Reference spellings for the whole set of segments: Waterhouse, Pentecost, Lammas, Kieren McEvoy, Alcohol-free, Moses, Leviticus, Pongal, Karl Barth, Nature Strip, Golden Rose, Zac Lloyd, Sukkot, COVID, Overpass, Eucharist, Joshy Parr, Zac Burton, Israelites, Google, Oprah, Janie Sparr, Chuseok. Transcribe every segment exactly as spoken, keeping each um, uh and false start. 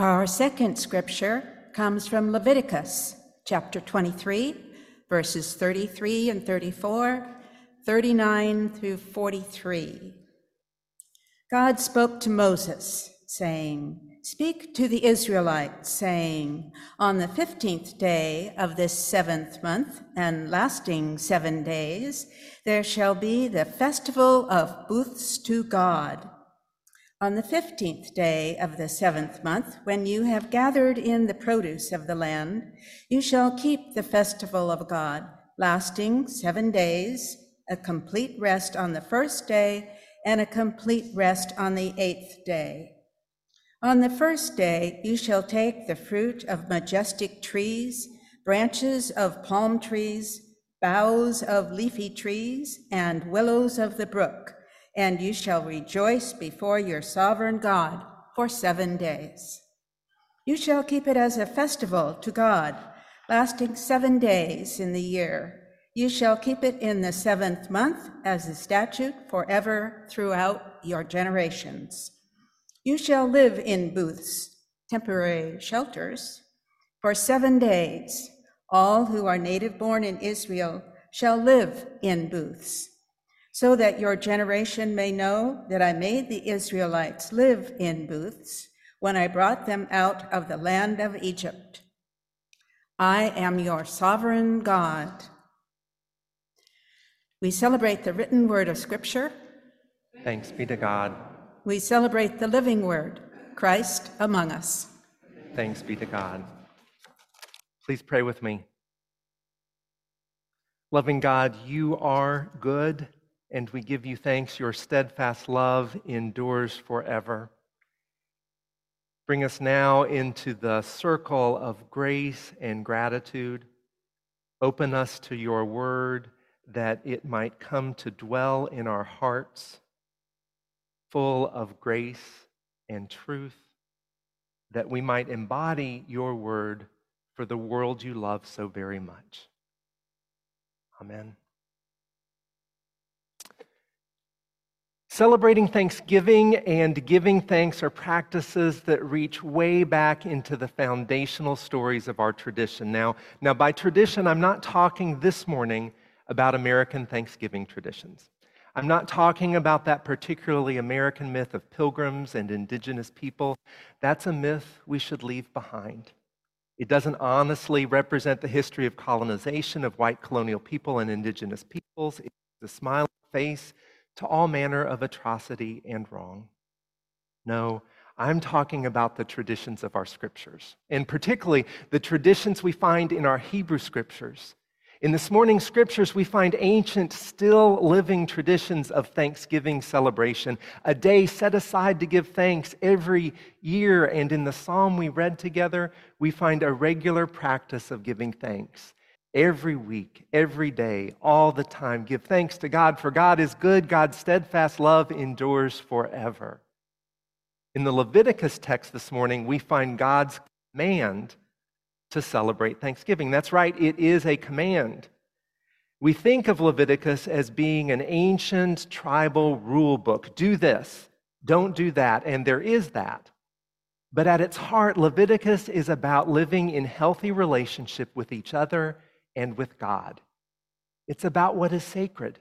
Our second scripture comes from Leviticus chapter twenty-three, verses thirty-three and thirty-four, thirty-nine through forty-three. God spoke to Moses, saying, "Speak to the Israelites, saying, on the fifteenth day of this seventh month, and lasting seven days, there shall be the festival of booths to God. On the fifteenth day of the seventh month, when you have gathered in the produce of the land, you shall keep the festival of God, lasting seven days, a complete rest on the first day, and a complete rest on the eighth day. On the first day, you shall take the fruit of majestic trees, branches of palm trees, boughs of leafy trees, and willows of the brook, and you shall rejoice before your sovereign God for seven days. You shall keep it as a festival to God, lasting seven days in the year. You shall keep it in the seventh month as a statute forever throughout your generations. You shall live in booths, temporary shelters, for seven days. All who are native born in Israel shall live in booths, so that your generation may know that I made the Israelites live in booths when I brought them out of the land of Egypt. I am your sovereign God." We celebrate the written word of Scripture. Thanks be to God. We celebrate the living word, Christ among us. Thanks be to God. Please pray with me. Loving God, you are good, and we give you thanks. Your steadfast love endures forever. Bring us now into the circle of grace and gratitude. Open us to your word, that it might come to dwell in our hearts, full of grace and truth, that we might embody your word for the world you love so very much. Amen. Celebrating Thanksgiving and giving thanks are practices that reach way back into the foundational stories of our tradition. Now, now by tradition, I'm not talking this morning about American Thanksgiving traditions. I'm not talking about that particularly American myth of pilgrims and indigenous people. That's a myth we should leave behind. It doesn't honestly represent the history of colonization of white colonial people and indigenous peoples. It's a smiling face to all manner of atrocity and wrong. No, I'm talking about the traditions of our scriptures, and particularly the traditions we find in our Hebrew scriptures. In this morning's scriptures, we find ancient, still living traditions of Thanksgiving celebration, a day set aside to give thanks every year. And in the psalm we read together, we find a regular practice of giving thanks every week, every day, all the time. Give thanks to God, for God is good. God's steadfast love endures forever. In the Leviticus text this morning, we find God's command to celebrate Thanksgiving. That's right, it is a command. We think of Leviticus as being an ancient tribal rule book. Do this, don't do that, and there is that. But at its heart, Leviticus is about living in healthy relationship with each other and with God. It's about what is sacred,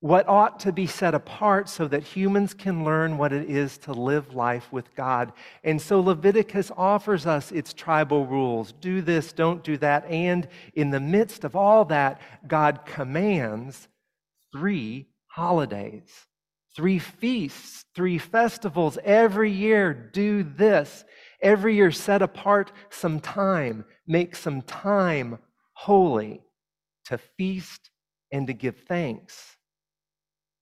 what ought to be set apart so that humans can learn what it is to live life with God. And so Leviticus offers us its tribal rules. Do this, don't do that. And in the midst of all that, God commands three holidays, three feasts, three festivals every year. Do this. Every year, set apart some time, make some time holy to feast and to give thanks.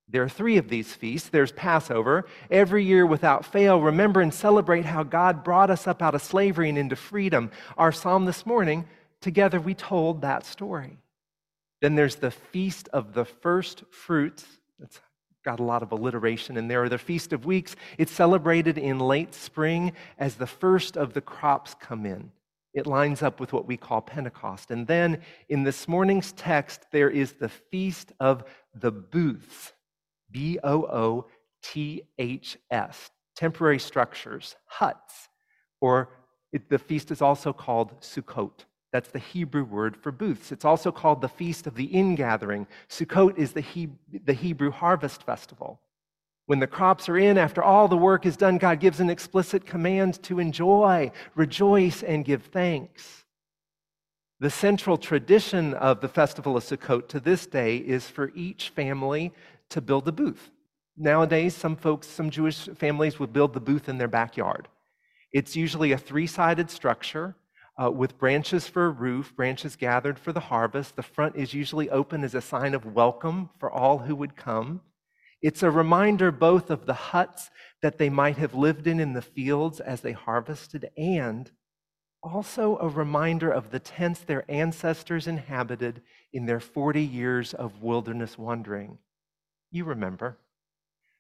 There are three of these feasts. There's Passover. Every year without fail, remember and celebrate how God brought us up out of slavery and into freedom. Our psalm this morning, together we told that story. Then there's the Feast of the First Fruits. That's got a lot of alliteration in there. Or the Feast of Weeks. It's celebrated in late spring as the first of the crops come in. It lines up with what we call Pentecost. And then in this morning's text, there is the Feast of the Booths. B O O T H S, temporary structures, huts, Or it, the feast is also called Sukkot. That's the Hebrew word for booths. It's also called the Feast of the Ingathering. Sukkot is the, he, the Hebrew harvest festival. When the crops are in, after all the work is done, God gives an explicit command to enjoy, rejoice, and give thanks. The central tradition of the festival of Sukkot to this day is for each family to build a booth. Nowadays, some folks, some Jewish families will build the booth in their backyard. It's usually a three-sided structure uh, with branches for a roof, branches gathered for the harvest. The front is usually open as a sign of welcome for all who would come. It's a reminder both of the huts that they might have lived in in the fields as they harvested, and also a reminder of the tents their ancestors inhabited in their forty years of wilderness wandering. You remember.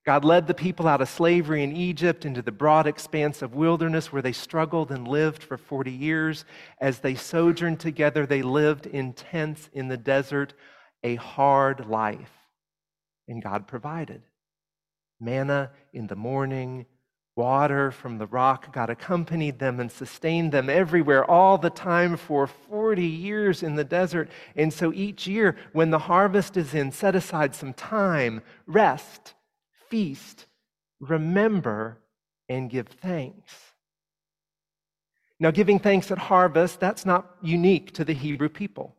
God led the people out of slavery in Egypt into the broad expanse of wilderness where they struggled and lived for forty years. As they sojourned together, they lived in tents in the desert, a hard life. And God provided manna in the morning, water from the rock. God accompanied them and sustained them everywhere all the time for forty years in the desert. And so each year when the harvest is in, set aside some time, rest, feast, remember, and give thanks. Now, giving thanks at harvest, that's not unique to the Hebrew people.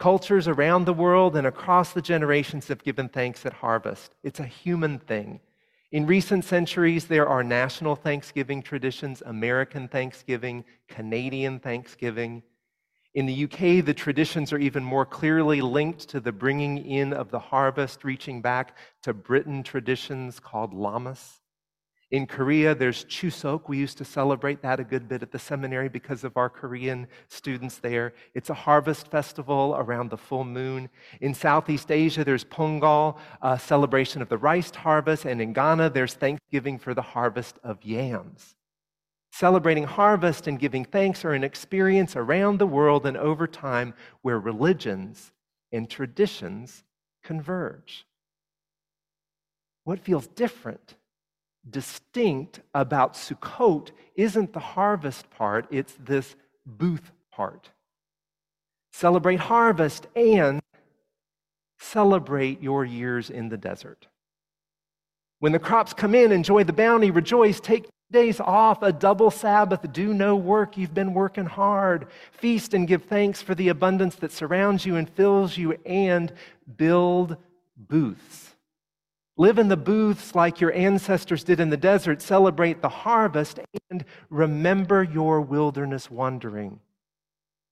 Cultures around the world and across the generations have given thanks at harvest. It's a human thing. In recent centuries, there are national Thanksgiving traditions, American Thanksgiving, Canadian Thanksgiving. In the U K, the traditions are even more clearly linked to the bringing in of the harvest, reaching back to Britain traditions called Lammas. In Korea, there's Chuseok. We used to celebrate that a good bit at the seminary because of our Korean students there. It's a harvest festival around the full moon. In Southeast Asia, there's Pongal, a celebration of the rice harvest. And in Ghana, there's Thanksgiving for the harvest of yams. Celebrating harvest and giving thanks are an experience around the world and over time where religions and traditions converge. What feels different? Distinct about Sukkot isn't the harvest part, it's this booth part. Celebrate harvest and celebrate your years in the desert. When the crops come in, enjoy the bounty, rejoice, take days off, a double Sabbath, do no work, you've been working hard. Feast and give thanks for the abundance that surrounds you and fills you, and build booths. Live in the booths like your ancestors did in the desert, celebrate the harvest, and remember your wilderness wandering.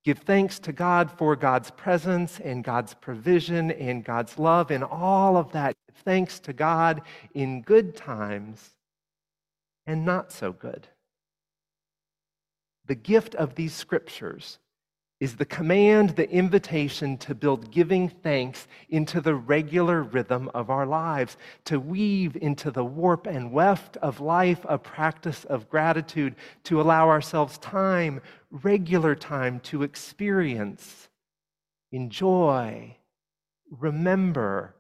Give thanks to God for God's presence and God's provision and God's love and all of that. Give thanks to God in good times and not so good. The gift of these scriptures is the command, the invitation to build giving thanks into the regular rhythm of our lives, to weave into the warp and weft of life a practice of gratitude, to allow ourselves time, regular time, to experience, enjoy, remember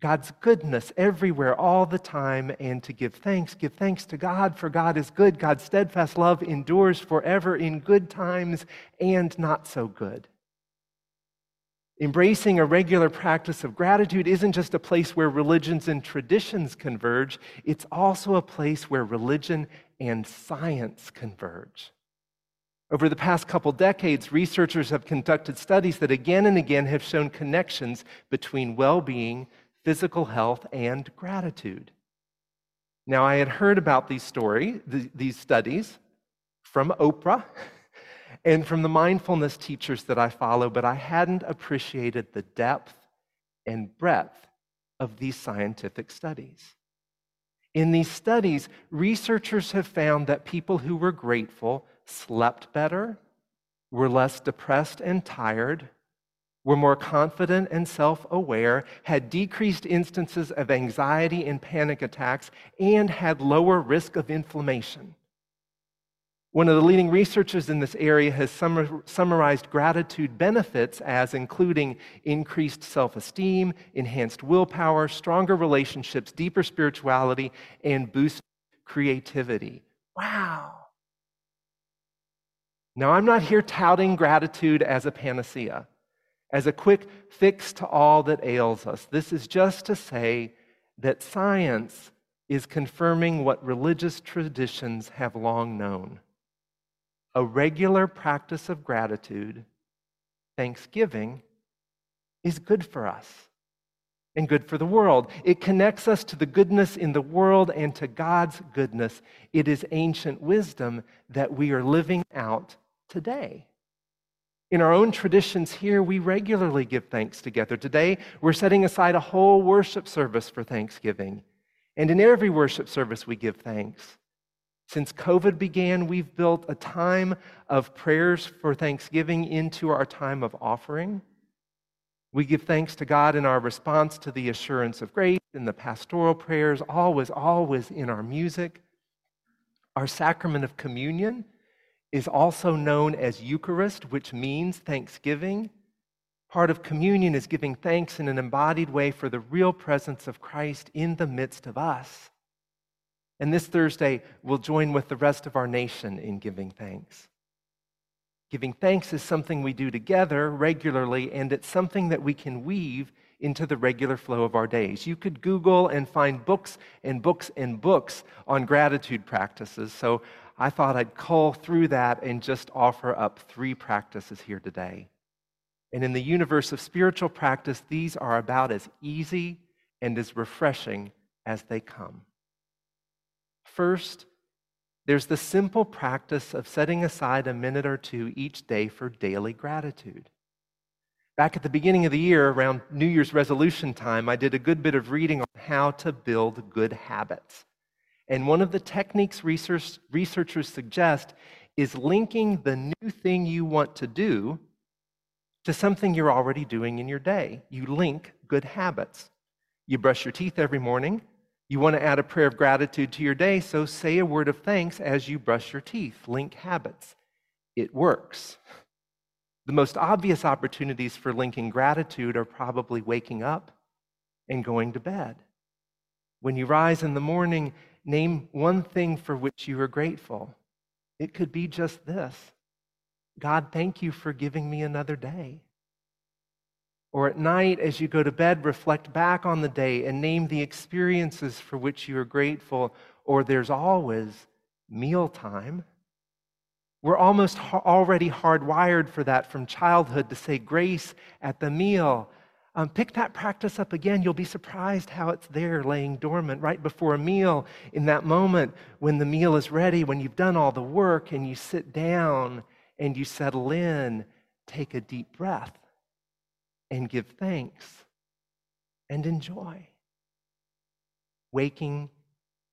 God's goodness everywhere all the time, and to give thanks. Give thanks to God, for God is good. God's steadfast love endures forever in good times and not so good. Embracing a regular practice of gratitude isn't just a place where religions and traditions converge, it's also a place where religion and science converge. Over the past couple decades, researchers have conducted studies that again and again have shown connections between well-being, physical health, and gratitude. Now, I had heard about these story, th- these studies from Oprah and from the mindfulness teachers that I follow, but I hadn't appreciated the depth and breadth of these scientific studies. In these studies, researchers have found that people who were grateful slept better, were less depressed and tired, were more confident and self-aware, had decreased instances of anxiety and panic attacks, and had lower risk of inflammation. One of the leading researchers in this area has summar- summarized gratitude benefits as including increased self-esteem, enhanced willpower, stronger relationships, deeper spirituality, and boosted creativity. Wow! Now, I'm not here touting gratitude as a panacea, as a quick fix to all that ails us. This is just to say that science is confirming what religious traditions have long known. A regular practice of gratitude, thanksgiving, is good for us and good for the world. It connects us to the goodness in the world and to God's goodness. It is ancient wisdom that we are living out today. In our own traditions here, we regularly give thanks together. Today, we're setting aside a whole worship service for Thanksgiving. And in every worship service, we give thanks. Since COVID began, we've built a time of prayers for Thanksgiving into our time of offering. We give thanks to God in our response to the assurance of grace, in the pastoral prayers, always, always in our music. Our sacrament of communion is also known as Eucharist, which means thanksgiving. Part of communion is giving thanks in an embodied way for the real presence of Christ in the midst of us. And this Thursday, we'll join with the rest of our nation in giving thanks. Giving thanks is something we do together regularly, and it's something that we can weave into the regular flow of our days. You could Google and find books and books and books on gratitude practices, so I thought I'd cull through that and just offer up three practices here today. And in the universe of spiritual practice, these are about as easy and as refreshing as they come. First, there's the simple practice of setting aside a minute or two each day for daily gratitude. Back at the beginning of the year, around New Year's resolution time, I did a good bit of reading on how to build good habits. And one of the techniques research, researchers suggest is linking the new thing you want to do to something you're already doing in your day. You link good habits. You brush your teeth every morning. You want to add a prayer of gratitude to your day, so say a word of thanks as you brush your teeth. Link habits. It works. The most obvious opportunities for linking gratitude are probably waking up and going to bed. When you rise in the morning, name one thing for which you are grateful. It could be just this: God, thank you for giving me another day. Or at night, as you go to bed, reflect back on the day and name the experiences for which you are grateful. Or there's always mealtime. We're almost already hardwired for that from childhood, to say grace at the meal. Um, pick that practice up again. You'll be surprised how it's there laying dormant right before a meal. In that moment when the meal is ready, when you've done all the work and you sit down and you settle in, take a deep breath and give thanks and enjoy. Waking,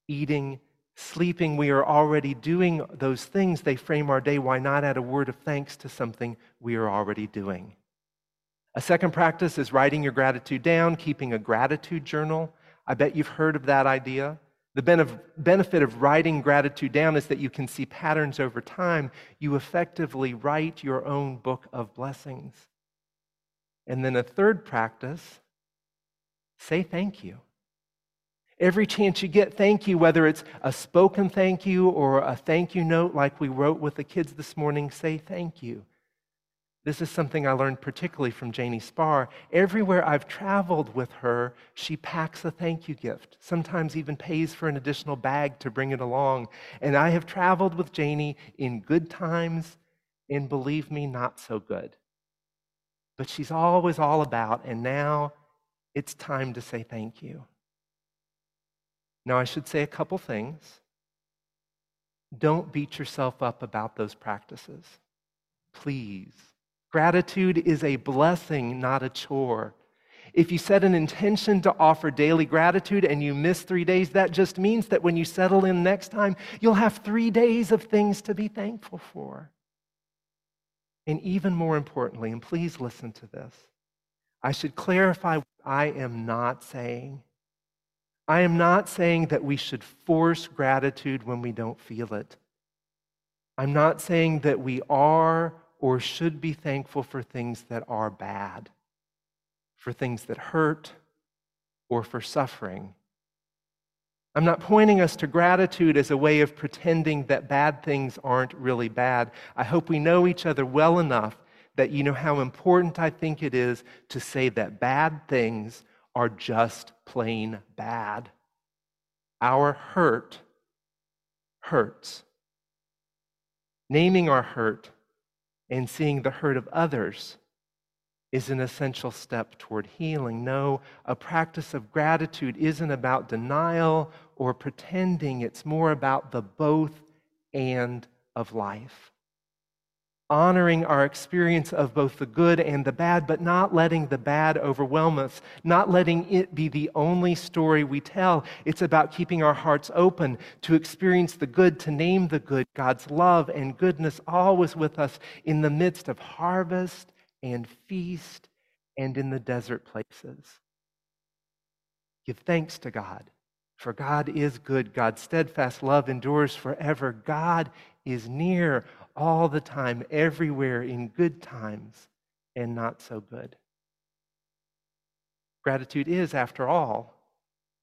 eating, sleeping, we are already doing those things. They frame our day. Why not add a word of thanks to something we are already doing? A second practice is writing your gratitude down, keeping a gratitude journal. I bet you've heard of that idea. The benefit of writing gratitude down is that you can see patterns over time. You effectively write your own book of blessings. And then a third practice, say thank you. Every chance you get, thank you, whether it's a spoken thank you or a thank you note like we wrote with the kids this morning, say thank you. This is something I learned particularly from Janie Sparr. Everywhere I've traveled with her, she packs a thank you gift, sometimes even pays for an additional bag to bring it along. And I have traveled with Janie in good times and, believe me, not so good. But she's always all about, and now it's time to say thank you. Now, I should say a couple things. Don't beat yourself up about those practices, please. Gratitude is a blessing, not a chore. If you set an intention to offer daily gratitude and you miss three days, that just means that when you settle in next time, you'll have three days of things to be thankful for. And even more importantly, and please listen to this, I should clarify what I am not saying. I am not saying that we should force gratitude when we don't feel it. I'm not saying that we are or should be thankful for things that are bad, for things that hurt, or for suffering. I'm not pointing us to gratitude as a way of pretending that bad things aren't really bad. I hope we know each other well enough that you know how important I think it is to say that bad things are just plain bad. Our hurt hurts. Naming our hurt and seeing the hurt of others is an essential step toward healing. No, a practice of gratitude isn't about denial or pretending. It's more about the both and of life. Honoring our experience of both the good and the bad, but not letting the bad overwhelm us, not letting it be the only story we tell. It's about keeping our hearts open to experience the good, to name the good. God's love and goodness always with us in the midst of harvest and feast, and in the desert places. Give thanks to God, for God is good. God's steadfast love endures forever. God is near all the time, everywhere, in good times and not so good. Gratitude is, after all,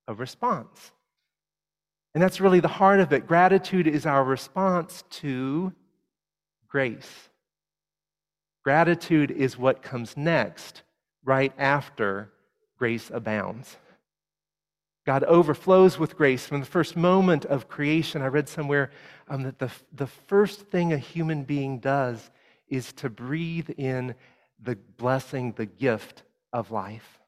a response. And that's really the heart of it. Gratitude is our response to grace. Gratitude is what comes next, right after grace abounds. God overflows with grace from the first moment of creation. I read somewhere um, that the, the first thing a human being does is to breathe in the blessing, the gift of life.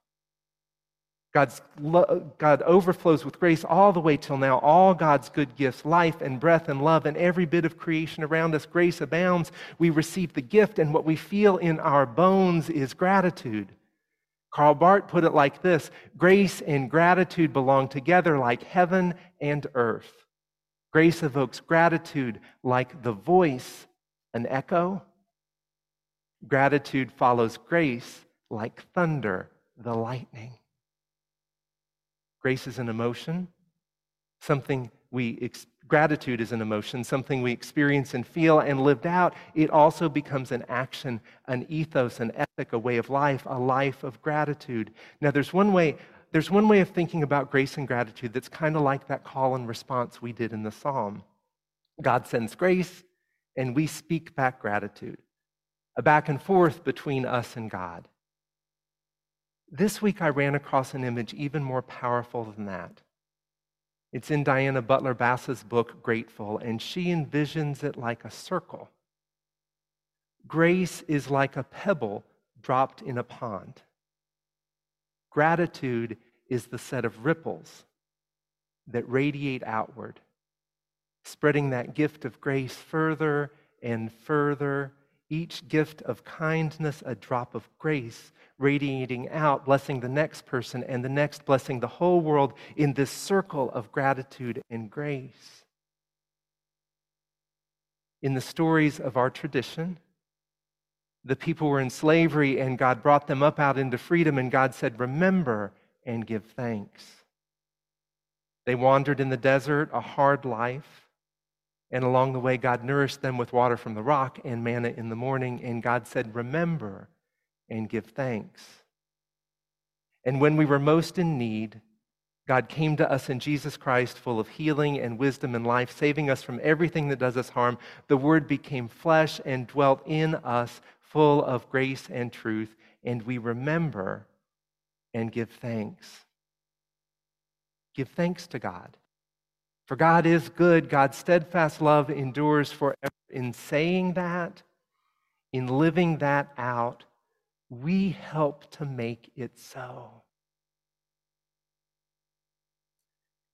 God's lo- God overflows with grace all the way till now. All God's good gifts, life and breath and love and every bit of creation around us, grace abounds. We receive the gift, and what we feel in our bones is gratitude. Karl Barth put it like this: grace and gratitude belong together like heaven and earth. Grace evokes gratitude like the voice, an echo. Gratitude follows grace like thunder, the lightning. Grace is an emotion, something we, ex- gratitude is an emotion, something we experience and feel and lived out. It also becomes an action, an ethos, an ethic, a way of life, a life of gratitude. Now, there's one way, there's one way of thinking about grace and gratitude that's kind of like that call and response we did in the psalm. God sends grace, and we speak back gratitude, a back and forth between us and God. This week, I ran across an image even more powerful than that. It's in Diana Butler Bass's book, Grateful, and she envisions it like a circle. Grace is like a pebble dropped in a pond. Gratitude is the set of ripples that radiate outward, spreading that gift of grace further and further. Each gift of kindness, a drop of grace, radiating out, blessing the next person and the next, blessing the whole world in this circle of gratitude and grace. In the stories of our tradition, the people were in slavery and God brought them up out into freedom, and God said, "Remember and give thanks." They wandered in the desert, a hard life. And along the way, God nourished them with water from the rock and manna in the morning. And God said, "Remember and give thanks." And when we were most in need, God came to us in Jesus Christ, full of healing and wisdom and life, saving us from everything that does us harm. The Word became flesh and dwelt in us, full of grace and truth. And we remember and give thanks. Give thanks to God. For God is good. God's steadfast love endures forever. In saying that, in living that out, we help to make it so.